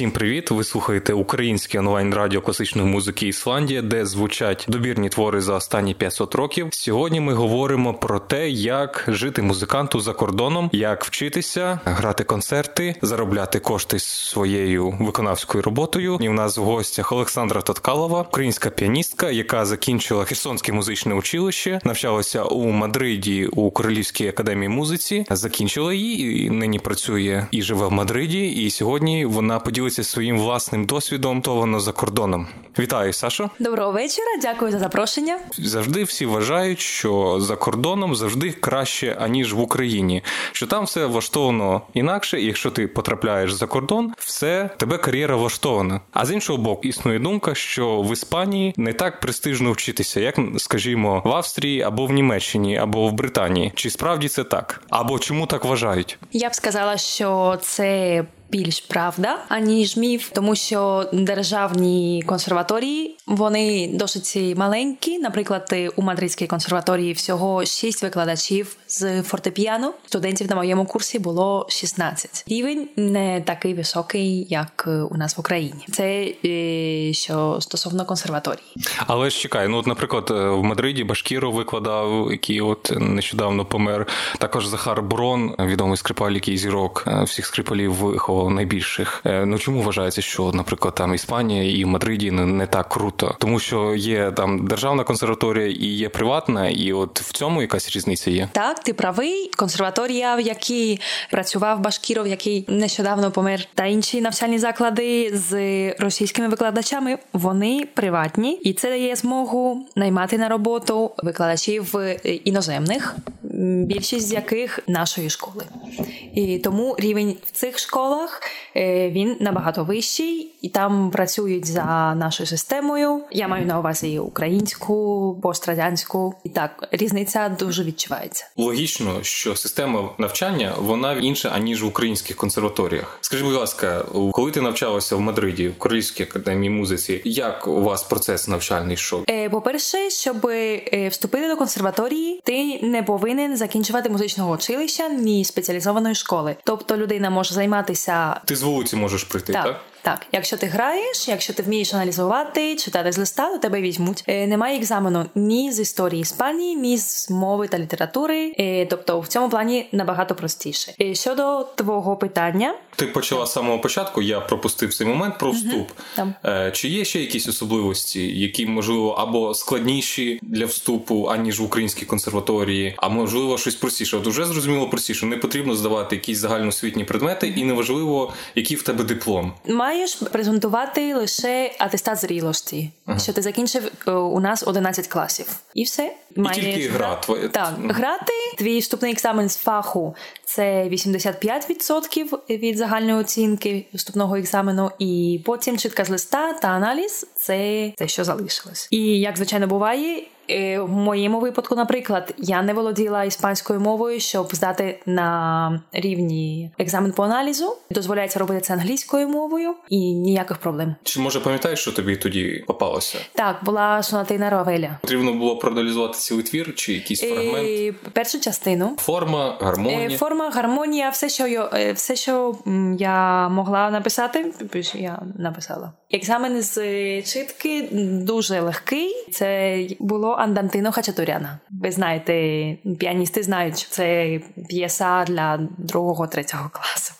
Всім привіт! Ви слухаєте українське онлайн-радіо класичної музики Ісландія, де звучать добірні твори за останні 500 років. Сьогодні ми говоримо про те, як жити музиканту за кордоном, як вчитися, грати концерти, заробляти кошти своєю виконавською роботою. І в нас в гостях Олександра Тоткалова, українська піаністка, яка закінчила Херсонське музичне училище, навчалася у Мадриді у Королівській академії музики, закінчила її, і нині працює і живе в Мадриді, і сьогодні вона поділиться своїм власним досвідом, то воно за кордоном. Вітаю, Сашо. Доброго вечора, дякую за запрошення. Завжди всі вважають, що за кордоном завжди краще, аніж в Україні. Що там все влаштовано інакше, і якщо ти потрапляєш за кордон, все, тебе кар'єра влаштована. А з іншого боку, існує думка, що в Іспанії не так престижно вчитися, як, скажімо, в Австрії, або в Німеччині, або в Британії. Чи справді це так? Або чому так вважають? Я б сказала, що це більш правда, аніж міф, тому що державні консерваторії, вони досить маленькі. Наприклад, у Мадридській консерваторії всього 6 викладачів з фортепіано. Студентів на моєму курсі було 16. Рівень не такий високий, як у нас в Україні. Це що стосовно консерваторії. Але ж чекай, ну от, наприклад, в Мадриді Башкиров викладав, який от нещодавно помер. Також Захар Брон, відомий скрипаль, який зірок всіх скрипалів виховав найбільших. Ну чому вважається, що, наприклад, там Іспанія і в Мадриді не так круто? Тому що є там державна консерваторія і є приватна, і от в цьому якась різниця є? Так, ти правий. Консерваторія, в якій працював Башкиров, який нещодавно помер, та інші навчальні заклади з російськими викладачами, вони приватні. І це дає змогу наймати на роботу викладачів іноземних, більшість з яких нашої школи. І тому рівень в цих школах, він набагато вищий, і там працюють за нашою системою. Я маю на увазі українську, пострадянську. І так, різниця дуже відчувається. Логічно, що система навчання, вона інша, аніж в українських консерваторіях. Скажіть, будь ласка, коли ти навчалася в Мадриді, в Королівській академії музиці, як у вас процес навчальний йшов? По-перше, щоб вступити до консерваторії, ти не повинен закінчувати музичного училища, ні спеціалізованої школи. Тобто людина може займатися... Ти з вулиці можеш прийти, так? Так, якщо ти граєш, якщо ти вмієш аналізувати, читати з листа, то тебе візьмуть. Немає екзамену ні з історії Іспанії, ні з мови та літератури. Тобто в цьому плані набагато простіше. Щодо твого питання... Ти почала з самого початку, я пропустив цей момент про вступ. Чи є ще якісь особливості, які, можливо, або складніші для вступу, аніж в українській консерваторії, а можливо щось простіше? От вже зрозуміло простіше, не потрібно здавати якісь загальноосвітні предмети і неважливо, який в тебе диплом. Маєш презентувати лише атестат зрілості, що ти закінчив у нас 11 класів. І все. І тільки гра твоя. Так, грати. Твій вступний екзамен з фаху – це 85% від загальної оцінки вступного екзамену. І потім чітка з листа та аналіз – це те, що залишилось. І, як звичайно буває, в моєму випадку, наприклад, я не володіла іспанською мовою, щоб здати на рівні екзамен по аналізу. Дозволяється робити це англійською мовою і ніяких проблем. Чи, може, пам'ятаєш, що тобі тоді попалося? Так, була сонатина Равеля. Потрібно було проаналізувати цілий твір чи якийсь фрагмент? Першу частину. Форма, гармонія. Форма, гармонія, все, що я могла написати, я написала. Екзамен з читки дуже легкий. Це було Андантино Хачатуряна. Ви знаєте, піаністи знають, що це п'єса для 2-3 класу.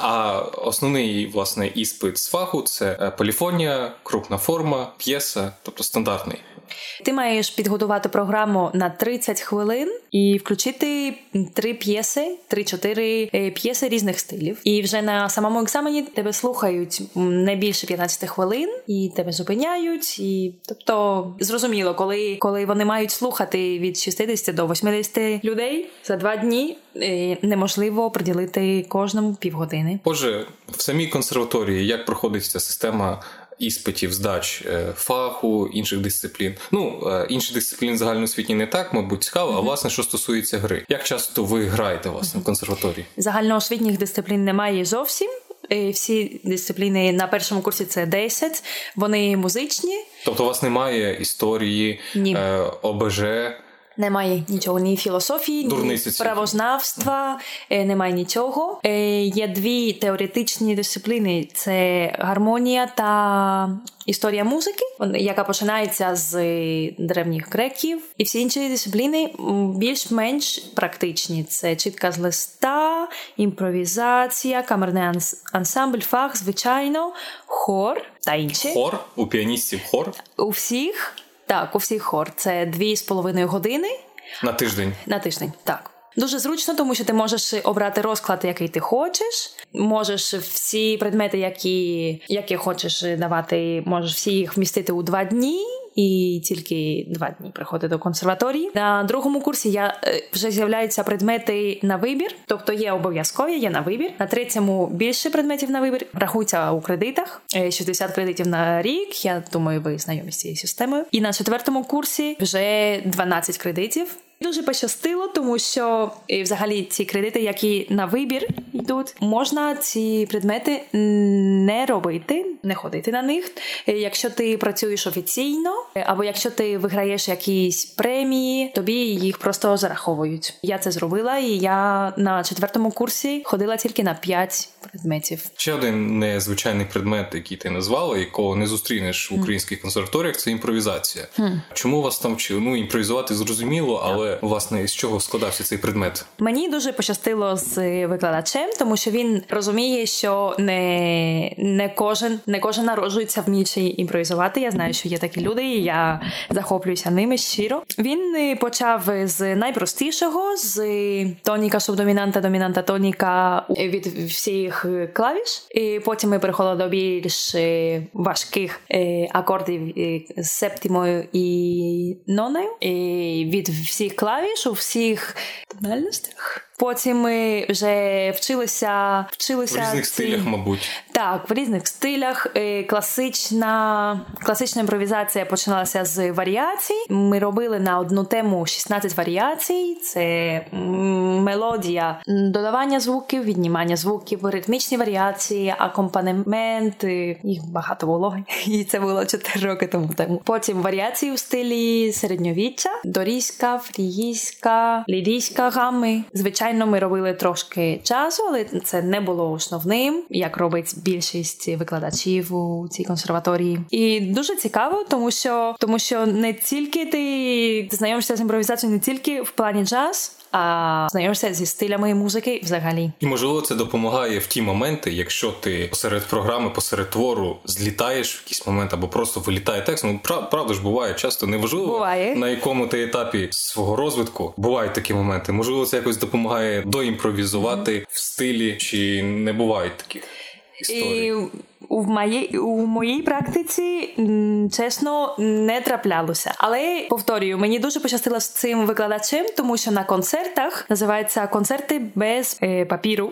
А основний, власне, іспит з фаху – це поліфонія, крупна форма, п'єса, тобто стандартний. Ти маєш підготувати програму на 30 хвилин і включити 3-4 п'єси різних стилів. І вже на самому екзамені тебе слухають не більше 15 хвилин, і тебе зупиняють. І, тобто, зрозуміло, коли вони мають слухати від 60 до 80 людей за 2 дні, неможливо приділити кожному півгодини. Отже, в самій консерваторії як проходить ця система іспитів, здач фаху, інших дисциплін? Ну, інших дисциплін загальноосвітні не так, мабуть, цікаво, а, власне, що стосується гри. Як часто ви граєте, власне, в консерваторії? Загальноосвітніх дисциплін немає зовсім. Всі дисципліни на першому курсі – це 10. Вони музичні. Тобто у вас немає історії, ОБЖ? немає нічого, ні філософії, ні правознавства, немає нічого. Є дві теоретичні дисципліни – це гармонія та історія музики, яка починається з древніх греків. І всі інші дисципліни більш-менш практичні. Це чітка з листа, імпровізація, камерний ансамбль, фах, звичайно, хор та інші. Хор? У піаністів хор? У всіх. Так, у всіх хор. Це 2,5 години. На тиждень? На тиждень, так. Дуже зручно, тому що ти можеш обрати розклад, який ти хочеш. Можеш всі предмети, які хочеш давати, можеш всі їх вмістити у 2 дні. І тільки 2 дні приходить до консерваторії. На другому курсі вже з'являються предмети на вибір. Тобто є обов'язкові, є на вибір. На третьому більше предметів на вибір. Рахуються у кредитах. 60 кредитів на рік. Я думаю, ви знайомі з цією системою. І на четвертому курсі вже 12 кредитів. Дуже пощастило, тому що взагалі ці кредити, які на вибір йдуть, можна ці предмети не робити, не ходити на них. Якщо ти працюєш офіційно, або якщо ти виграєш якісь премії, тобі їх просто зараховують. Я це зробила, і я на четвертому курсі ходила тільки на 5 предметів. Ще один незвичайний предмет, який ти назвала, якого не зустрінеш в українських консерваторіях, це імпровізація. Чому вас там вчили? Ну, імпровізувати зрозуміло, але власне, з чого складався цей предмет? Мені дуже пощастило з викладачем, тому що він розуміє, що не кожен народжується вміючи імпровізувати. Я знаю, що є такі люди, і я захоплююся ними щиро. Він почав з найпростішого, з тоніка, субдомінанта, домінанта, тоніка від всіх клавіш. І потім ми переходили до більш важких акордів з септимою і ноною. І від всіх клавіш, у всіх тональностях. Потім ми вже вчилися в різних стилях, мабуть. Так, в різних стилях. Класична імпровізація починалася з варіацій. Ми робили на одну тему 16 варіацій. Це мелодія, додавання звуків, віднімання звуків, ритмічні варіації, акомпанемент. Їх багато було. І це було 4 роки тому. Потім варіації у стилі середньовіччя. Дорійська, фрігійська, лірійська гами. Звичайно, ми робили трошки часу, але це не було основним, як робить більшість викладачів у цій консерваторії. І дуже цікаво, тому що не тільки ти знайомишся з імпровізацією, не тільки в плані джаз, а знайомишся зі стилями музики взагалі. І, можливо, це допомагає в ті моменти, якщо ти посеред програми, посеред твору злітаєш в якийсь момент або просто вилітає текст. Ну, правда ж, буває часто, неважливо, на якому ти етапі свого розвитку. Бувають такі моменти. Можливо, це якось допомагає доімпровізувати в стилі, чи не бувають таких історій? У моїй практиці, чесно, не траплялося. Але, повторюю, мені дуже пощастило з цим викладачем, тому що на концертах називаються концерти без папіру.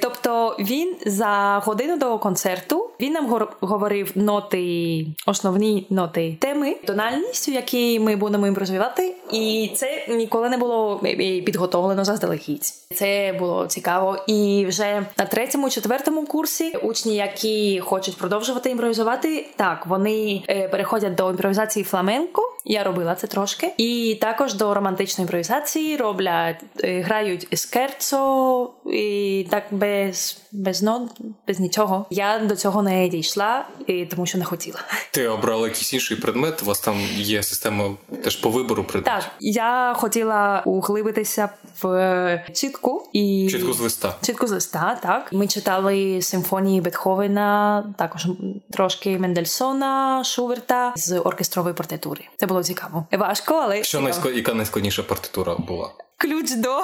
Тобто він за годину до концерту він нам говорив ноти, основні ноти теми, тональність, в якій ми будемо імпровізувати, і це ніколи не було підготовлено заздалегідь. Це було цікаво. І вже на 3-му, 4-му курсі учні, які хочуть продовжувати імпровізувати, так, вони переходять до імпровізації фламенко. Я робила це трошки. І також до романтичної імпровізації грають скерцо, і так без нот, без нічого. Я до цього не дійшла, тому що не хотіла. Ти обрала якийсь інший предмет? У вас там є система теж по вибору предметів? Так, я хотіла углибитися в чітку. Чітку з листа. Чітку з листа, так. Ми читали симфонії Бетховена, також трошки Мендельсона, Шуберта з оркестрової партитури. Це було цікаво. Важко, але... Яка найскладніша партитура була? Ключ до.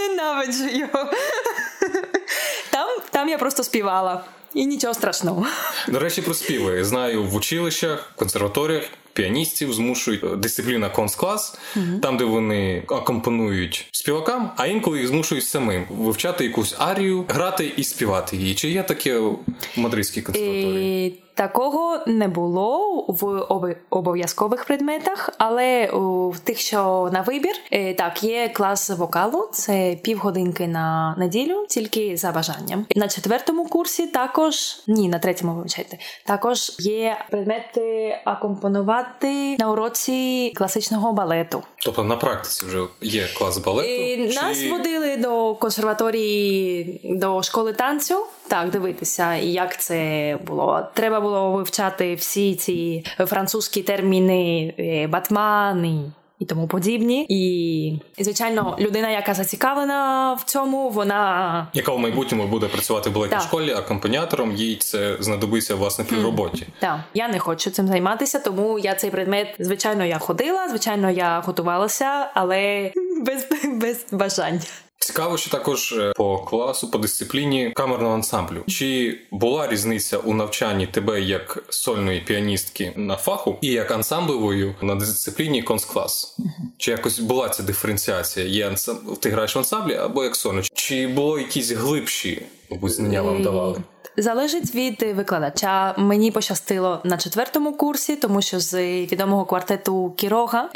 Ненавиджу його. Там я просто співала. І нічого страшного. До речі, про співи. Знаю, в училищах, консерваторіях піаністів змушують дисципліна концклас, там, де вони акомпанують співакам, а інколи їх змушують самим вивчати якусь арію, грати і співати її. Чи є таке в Мадридській консерваторії? Такого не було в обов'язкових предметах, але в тих, що на вибір, так, є клас вокалу, це півгодинки на неділю, тільки за бажанням. На 4-му курсі також, на 3-му, вибачайте, також є предмети акомпонувати співати на уроці класичного балету. Тобто на практиці вже є клас балету? Нас водили до консерваторії, до школи танцю. Так, дивитися, як це було. Треба було вивчати всі ці французькі терміни «батмани» і тому подібні. І, звичайно, людина, яка зацікавлена в цьому, вона... Яка в майбутньому буде працювати в балетній школі акомпаніатором, їй це знадобиться, власне, при роботі. Так. Я не хочу цим займатися, тому я цей предмет, звичайно, я ходила, звичайно, я готувалася, але без бажання. Цікаво, що також по класу, по дисципліні камерного ансамблю. Чи була різниця у навчанні тебе як сольної піаністки на фаху і як ансамблевою на дисципліні концклас? Чи якось була ця диференціація? Ти граєш в ансамблі або як сольно? Чи було якісь глибші, мабуть, знання вам давали? Залежить від викладача. Мені пощастило на 4-му курсі, тому що з відомого квартету Кірога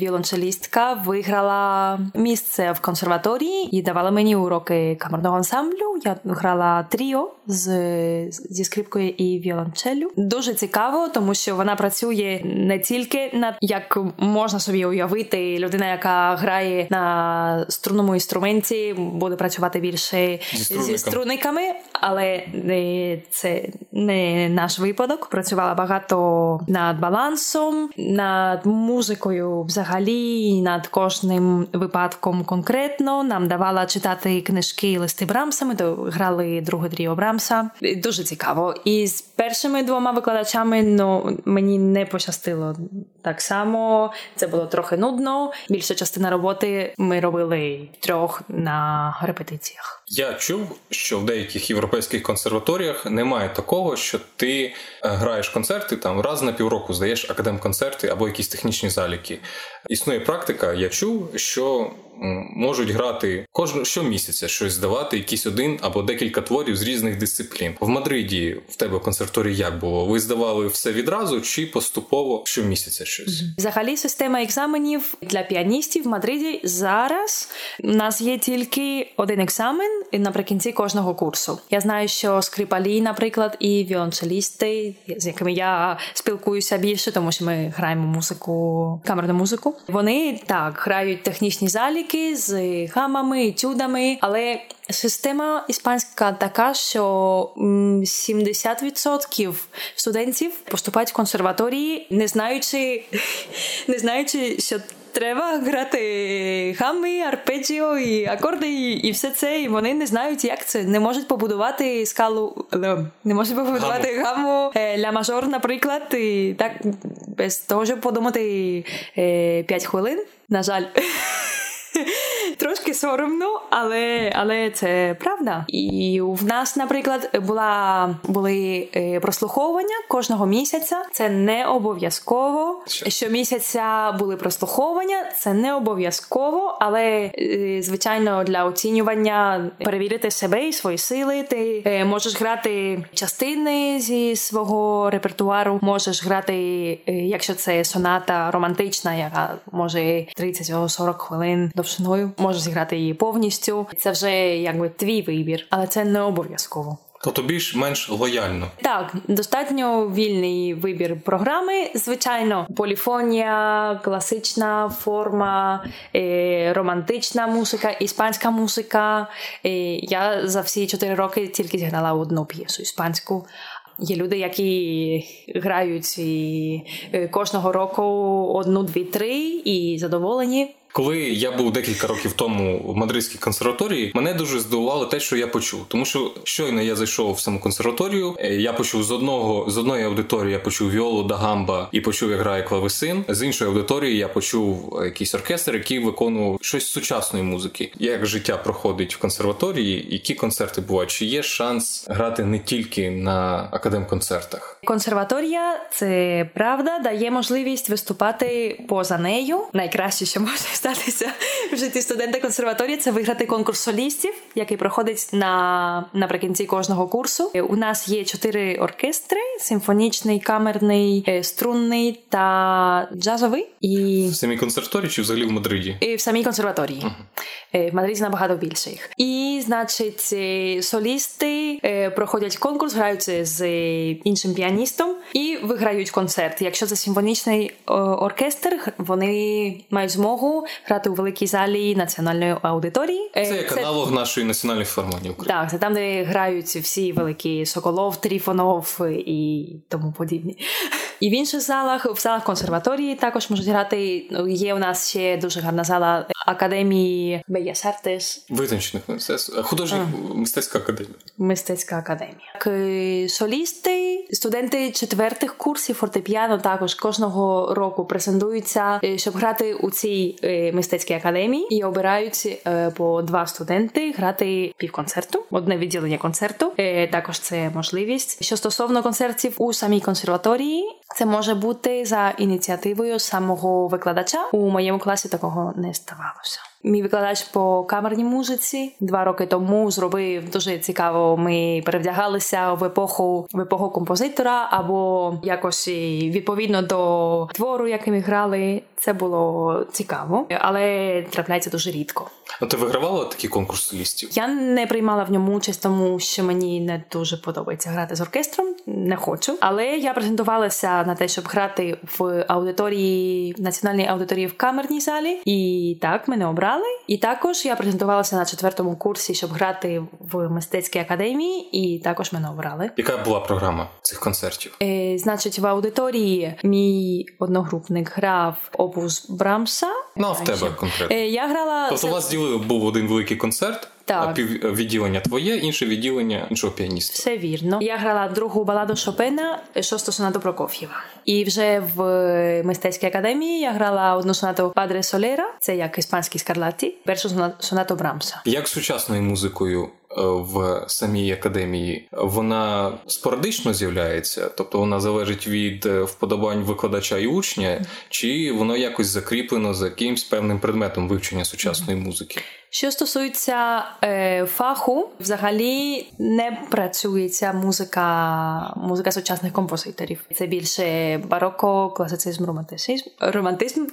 віолончелістка виграла місце в консерваторії і давала мені уроки камерного ансамблю. Я грала тріо зі скрипкою і віолончелю. Дуже цікаво, тому що вона працює не тільки над, як можна собі уявити, людина, яка грає на струнному інструменті, буде працювати більше зі струнниками, але це не наш випадок. Працювала багато над балансом, над музикою взагалі, над кожним випадком конкретно. Нам давала читати книжки, листи Брамса, ми грали друге тріо Брамса. Дуже цікаво. І з першими 2 викладачами мені не пощастило так само. Це було трохи нудно. Більша частина роботи ми робили 3 на репетиціях. Я чув, що в деяких європейських консерваторіях немає такого, що ти граєш концерти, там раз на півроку здаєш академконцерти або якісь технічні заліки. Існує практика, я чув, що можуть грати кожного щомісяця щось здавати, якийсь один або декілька творів з різних дисциплін. В Мадриді в тебе в консерваторії як було? Ви здавали все відразу чи поступово щомісяця щось? Взагалі система екзаменів для піаністів в Мадриді зараз у нас є тільки один екзамен наприкінці кожного курсу. Я знаю, що скрипалі, наприклад, і віолончелісти, з якими я спілкуюся більше, тому що ми граємо музику, камерну музику. Вони, так, грають технічні заліки з гамами, етюдами, але система іспанська така, що 70% студентів поступають в консерваторії, не знаючи, що треба грати гами, арпеджіо і акорди, і все це, і вони не знають, як це. Не можуть побудувати скалу, не можуть побудувати гаму ля мажор, наприклад, і так без того, щоб подумати 5 хвилин. На жаль. Трошки соромно, але це правда. І в нас, наприклад, були прослуховування кожного місяця. Це не обов'язково. Щомісяця були прослуховування, це не обов'язково, але, звичайно, для оцінювання перевірити себе і свої сили. Ти можеш грати частини зі свого репертуару, можеш грати, якщо це соната романтична, яка може 30-40 хвилин довшиною, можеш зіграти її повністю. Це вже, якби, твій вибір, але це не обов'язково. Тобто більш-менш лояльно. Так, достатньо вільний вибір програми. Звичайно, поліфонія, класична форма, романтична музика, іспанська музика. Я за всі 4 роки тільки зіграла одну п'єсу іспанську. Є люди, які грають кожного року 1, 2, 3 і задоволені. Коли я був декілька років тому в Мадридській консерваторії, мене дуже здивувало те, що я почув. Тому що щойно я зайшов в саму консерваторію, я почув з одної аудиторії, я почув віолу да гамба і почув, як грає клавесин. З іншої аудиторії я почув якийсь оркестр, який виконував щось сучасної музики. Як життя проходить в консерваторії, які концерти бувають? Чи є шанс грати не тільки на академконцертах? Консерваторія, це правда, дає можливість виступати поза нею. Найкраще, що можна статися в житті студента консерваторії, це виграти конкурс солістів, який проходить наприкінці кожного курсу. У нас є 4 оркестри: симфонічний, камерний, струнний та джазовий. І в самій консерваторії чи взагалі в Мадриді? І в самій консерваторії. Uh-huh. В Мадриді набагато більше їх. І, значить, солісти проходять конкурс, граються з іншим піаністом і виграють концерт. Якщо це симфонічний оркестр, вони мають змогу грати у великій залі національної аудиторії. Це як аналог нашої національної філармонії України. Так, це там, де грають всі великі Соколов, Трифонов і тому подібні. І в інших залах, в залах консерваторії також можуть грати. Є у нас ще дуже гарна зала Академії Бельяс Артес. Визначених мистецтв. Художня мистецька академія. Мистецька академія. Солісти, студенти 4-х курсів фортепіано також кожного року презентуються, щоб грати у цій мистецькій академії. І обирають по 2 студенти грати півконцерту, одне відділення концерту. Також це можливість. Що стосовно концертів у самій консерваторії, це може бути за ініціативою самого викладача. У моєму класі такого не ставалося. Мій викладач по камерній музиці 2 роки тому зробив дуже цікаво. Ми перевдягалися в епоху композитора або якось відповідно до твору, яким грали. Це було цікаво, але трапляється дуже рідко. А ти вигравала такі конкурси солістів? Я не приймала в ньому участь, тому що мені не дуже подобається грати з оркестром. Не хочу. Але я презентувалася на те, щоб грати в аудиторії, національній аудиторії в камерній залі. І так, мене обрали. І також я презентувалася на 4-му курсі, щоб грати в мистецькій академії, і також мене обрали. Яка була програма цих концертів? Значить, в аудиторії мій одногрупник грав опус Брамса. Ну, а в тебе конкретно? Я грала... Тобто у вас був один великий концерт? Так. А відділення твоє, інше відділення іншого піаніста. Все вірно. Я грала 2-гу баладу Шопена, 6-ту сонату Прокоф'єва. І вже в мистецькій академії я грала 1 сонату Падре Солера, це як іспанський Скарлаті, 1-шу сонату Брамса. Як сучасною музикою в самій академії вона спорадично з'являється? Тобто вона залежить від вподобань викладача і учня, чи воно якось закріплено за якимсь певним предметом вивчення сучасної музики? Що стосується фаху, взагалі не працюється музика сучасних композиторів. Це більше бароко, класицизм, романтизм.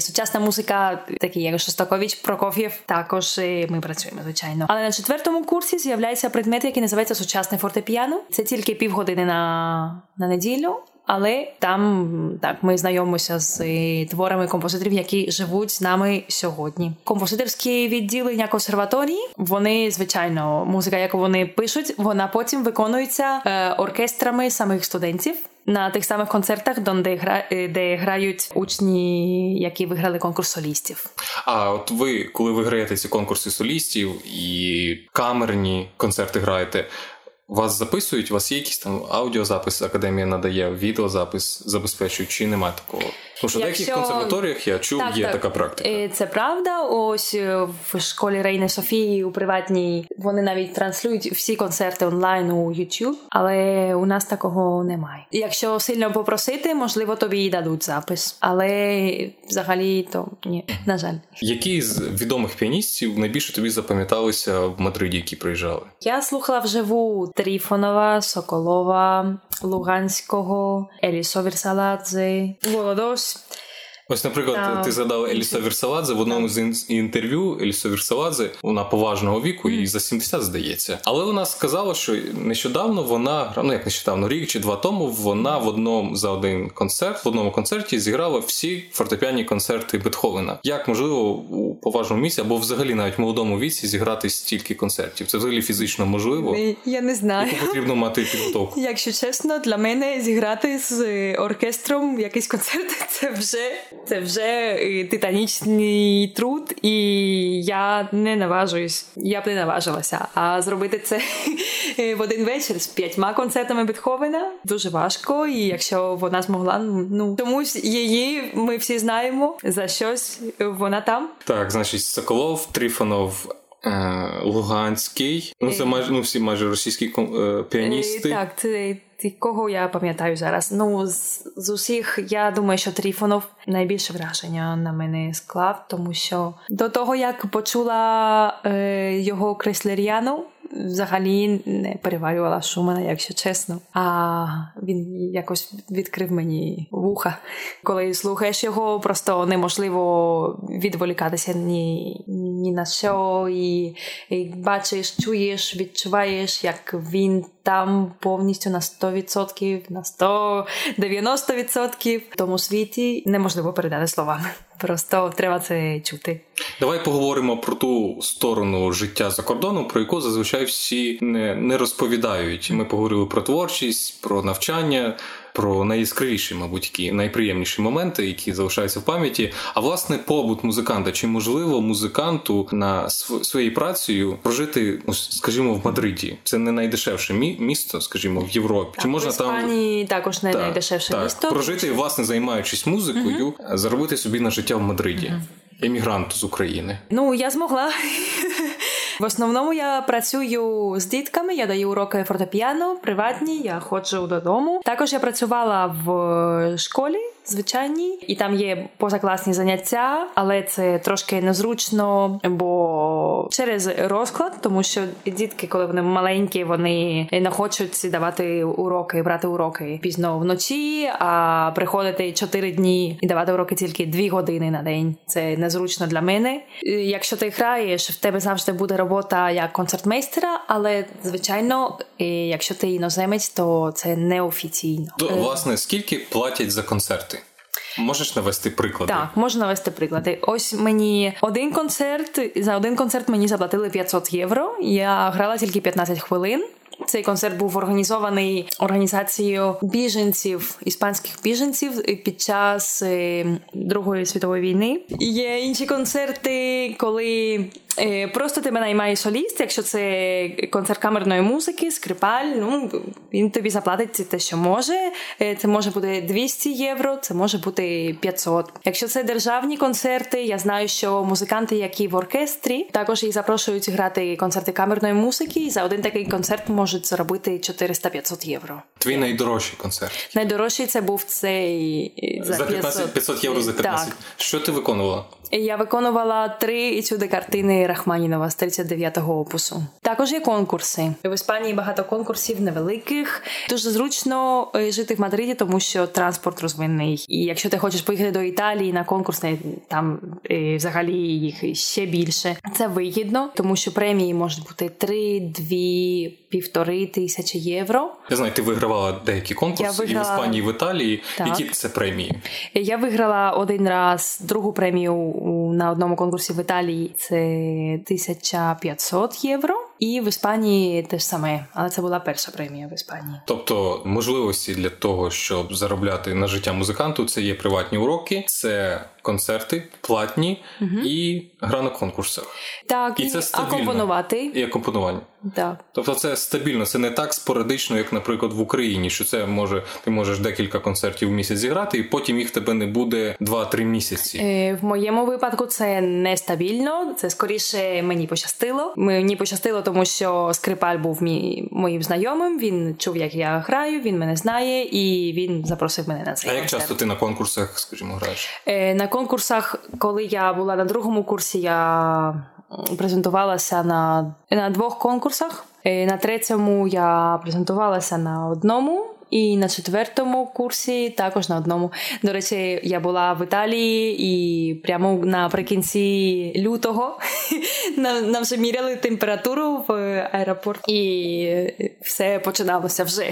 Сучасна музика, такі як Шостакович, Прокоф'єв, також ми працюємо, звичайно. Але на 4-му курсі з'являється предмет, який називається сучасне фортепіано. Це тільки півгодини на неділю. Але там так ми знайомимося з творами композиторів, які живуть з нами сьогодні. Композиторські відділення консерваторії, вони, звичайно, музика, яку вони пишуть, вона потім виконується оркестрами самих студентів на тих самих концертах, де грають учні, які виграли конкурс солістів. А от ви, коли виграєте ці конкурси солістів і камерні концерти граєте, вас записують? У вас є якісь там аудіозапис, академія надає, відеозапис забезпечують, чи немає такого? Тому що в деяких консерваторіях я чув, так, є так, така практика. Це правда. Ось в школі Рейни Софії у приватній вони навіть транслюють всі концерти онлайн у YouTube, але у нас такого немає. Якщо сильно попросити, можливо, тобі і дадуть запис. Але взагалі то ні, на жаль. Які з відомих піаністів найбільше тобі запам'яталися в Мадриді, які приїжджали? Я слухала вживу Трифонова, Соколова, Луганського, Елісо Вірсаладзе, Володось. Ось, наприклад, ти згадала Елісо Вірсаладзе в одному з інтерв'ю. Елісо Вірсаладзе, вона поважного віку, їй за 70, здається. Але вона сказала, що нещодавно вона, рік чи 2 тому, вона в одному концерті зіграла всі фортепіанні концерти Бетховена. Як можливо у поважному віці або взагалі навіть в молодому віці зіграти стільки концертів? Це взагалі фізично можливо? Я не знаю. Яку потрібно мати підготовку? Якщо чесно, для мене зіграти з оркестром якийсь концерт, це вже титанічний труд, і я не наважуюсь. Я б не наважилася. А зробити це в один вечір з 5 концертами Бетховена дуже важко, і якщо вона змогла, Тому її ми всі знаємо, за щось вона там. Так, значить, Соколов, Трифонов, Луганський. Ну, це майже, ну, всі майже російські піаністи. Так, це кого я пам'ятаю зараз. Ну, з усіх, я думаю, що Трифонов найбільше враження на мене склав, тому що до того, як почула його Креслеріану, взагалі не переварювала Шумана, якщо чесно. А він якось відкрив мені вуха. Коли слухаєш його, просто неможливо відволікатися ні на що. І бачиш, чуєш, відчуваєш, як він там повністю на 100%, на 190% в тому світі неможливо передати словами. Просто треба це чути. Давай поговоримо про ту сторону життя за кордоном, про яку зазвичай всі не розповідають. Ми поговорили про творчість, про навчання, про найяскравіші, мабуть, які найприємніші моменти, які залишаються в пам'яті. А, власне, побут музиканта. Чи можливо музиканту на своєю працею прожити, скажімо, в Мадриді? Це не найдешевше місто, скажімо, в Європі. Так, чи можна в Іспанії там... також не найдешевше місто. Так, прожити, власне, займаючись музикою, заробити собі на життя в Мадриді. Емігранту з України. Ну, я змогла. В основному я працюю з дітками, я даю уроки фортепіано, приватні, я ходжу додому. Також я працювала в школі, звичайній, і там є позакласні заняття, але це трошки незручно, бо через розклад, тому що дітки, коли вони маленькі, вони не хочуть давати уроки, брати уроки пізно вночі, а приходити 4 дні і давати уроки тільки 2 години на день. Це незручно для мене. Якщо ти граєш, в тебе завжди буде робота як концертмейстера, але, звичайно, якщо ти іноземець, то це неофіційно. То, власне, скільки платять за концерти? Можеш навести приклади? Так, можу навести приклади. Ось мені за один концерт мені заплатили 500 євро. Я грала тільки 15 хвилин. Цей концерт був організований організацією біженців, іспанських біженців під час Другої світової війни. Є інші концерти, коли просто тебе наймає соліст, якщо це концерт камерної музики, скрипаль, ну, він тобі заплатить те, що може. Це може бути 200 євро, це може бути 500. Якщо це державні концерти, я знаю, що музиканти, які в оркестрі, також їх запрошують грати концерти камерної музики, і за один такий концерт можуть заробити 400-500 євро. Твій найдорожчий концерт? Найдорожчий це був цей за 500. 500 євро за 15. Так. Що ти виконувала? Я виконувала 3 етюди картини Рахманінова з 39-го опусу. Також є конкурси. В Іспанії багато конкурсів невеликих. Дуже зручно жити в Мадриді, тому що транспорт розвинений. І якщо ти хочеш поїхати до Італії на конкурс, там взагалі їх ще більше. Це вигідно, тому що премії можуть бути 3, 2, 1,5 тисячі євро. Я знаю, ти вигравала деякі конкурси і в Іспанії, і в Італії. Так. Які це премії? Я виграла один раз другу премію на одному конкурсі в Італії, це 1500 євро. І в Іспанії теж саме, але це була перша премія в Іспанії. Тобто можливості для того, щоб заробляти на життя музиканту, це є приватні уроки, це концерти платні і гра на конкурсах. Так, і це стабільно. Акомпонувати. І акомпонування. Так. Тобто це стабільно, це не так спорадично, як, наприклад, в Україні, що це може, ти можеш декілька концертів в місяць зіграти, і потім їх тебе не буде 2-3 місяці. В моєму випадку це нестабільно, це скоріше мені пощастило. Тому що скрипаль був моїм знайомим, він чув, як я граю, він мене знає, і він запросив мене на цей концерт. А як часто ти на конкурсах, скажімо, граєш? На конкурсах, коли я була на другому курсі, я презентувалася на 2 конкурсах. На 3-му я презентувалася на 1, і на 4-му курсі також на 1. До речі, я була в Італії, і прямо наприкінці лютого нам вже міряли температуру в аеропорті, і все починалося вже,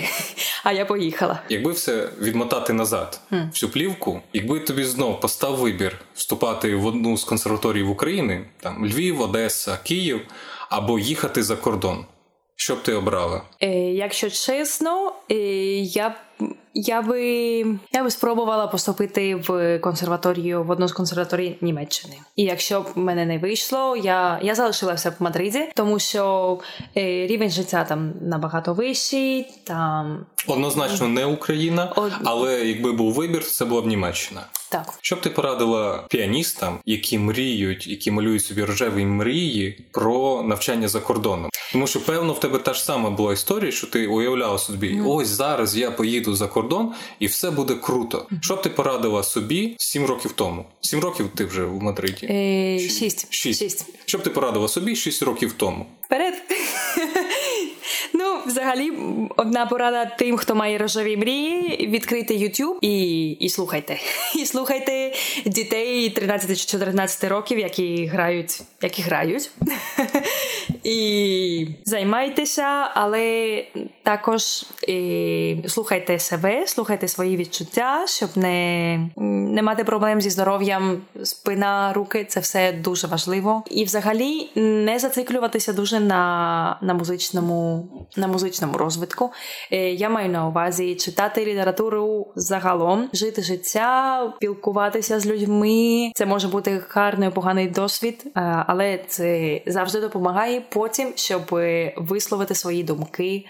а я поїхала. Якби все відмотати назад, всю плівку, якби тобі знов постав вибір вступати в одну з консерваторій в Україні, там Львів, Одеса, Київ, або їхати за кордон, що б ти обрала? Якщо чесно, я би спробувала поступити в консерваторію, в одну з консерваторій Німеччини. І якщо б мене не вийшло, я залишилася б в Мадриді, тому що рівень життя там набагато вищий, там... Однозначно не Україна, але якби був вибір, це була б Німеччина. Так. Що б ти порадила піаністам, які мріють, які малюють собі рожеві мрії про навчання за кордоном? Тому що, певно, в тебе та ж сама була історія, що ти уявляла собі, ось зараз я поїду за кордон і все буде круто. Що б ти порадила собі 7 років тому? 7 років ти вже в Мадриді. 6. Що б ти порадила собі 6 років тому? Вперед! Ну, взагалі, одна порада тим, хто має рожеві мрії, відкрити YouTube і слухайте. І слухайте дітей 13-14 років, які грають. І займайтеся, але також слухайте себе, слухайте свої відчуття, щоб не мати проблем зі здоров'ям, спина, руки, це все дуже важливо. І взагалі не зациклюватися дуже на музичному розвитку. Я маю на увазі читати літературу загалом, жити життя, спілкуватися з людьми. Це може бути гарний, поганий досвід, але це завжди допомагає потім, щоб висловити свої думки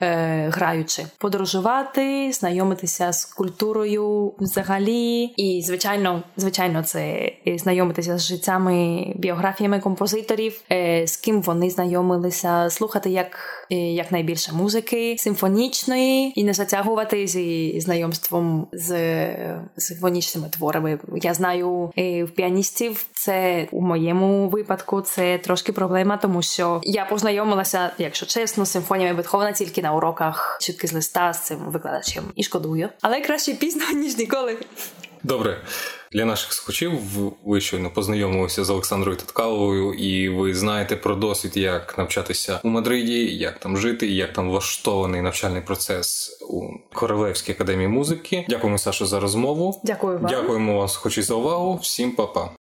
граючи. Подорожувати, знайомитися з культурою взагалі і, звичайно, це знайомитися з життями, біографіями композиторів, з ким вони знайомилися, слухати як найбільше музики симфонічної і не затягувати зі знайомством з симфонічними творами. Я знаю, в піаністів це, у моєму випадку, це трошки проблема, тому що я познайомилася, якщо чесно, з симфоніями Бетховена тільки на уроках чітки з листа з цим викладачем. І шкодую. Але краще пізно, ніж ніколи. Добре. Для наших слухачів, ви щойно познайомилися з Олександрою Тоткаловою, і ви знаєте про досвід, як навчатися у Мадриді, як там жити, і як там влаштований навчальний процес у Королевській академії музики. Дякуємо, Сашо, за розмову. Дякую вам. Дякуємо вам, слухачі, за увагу. Всім па-па.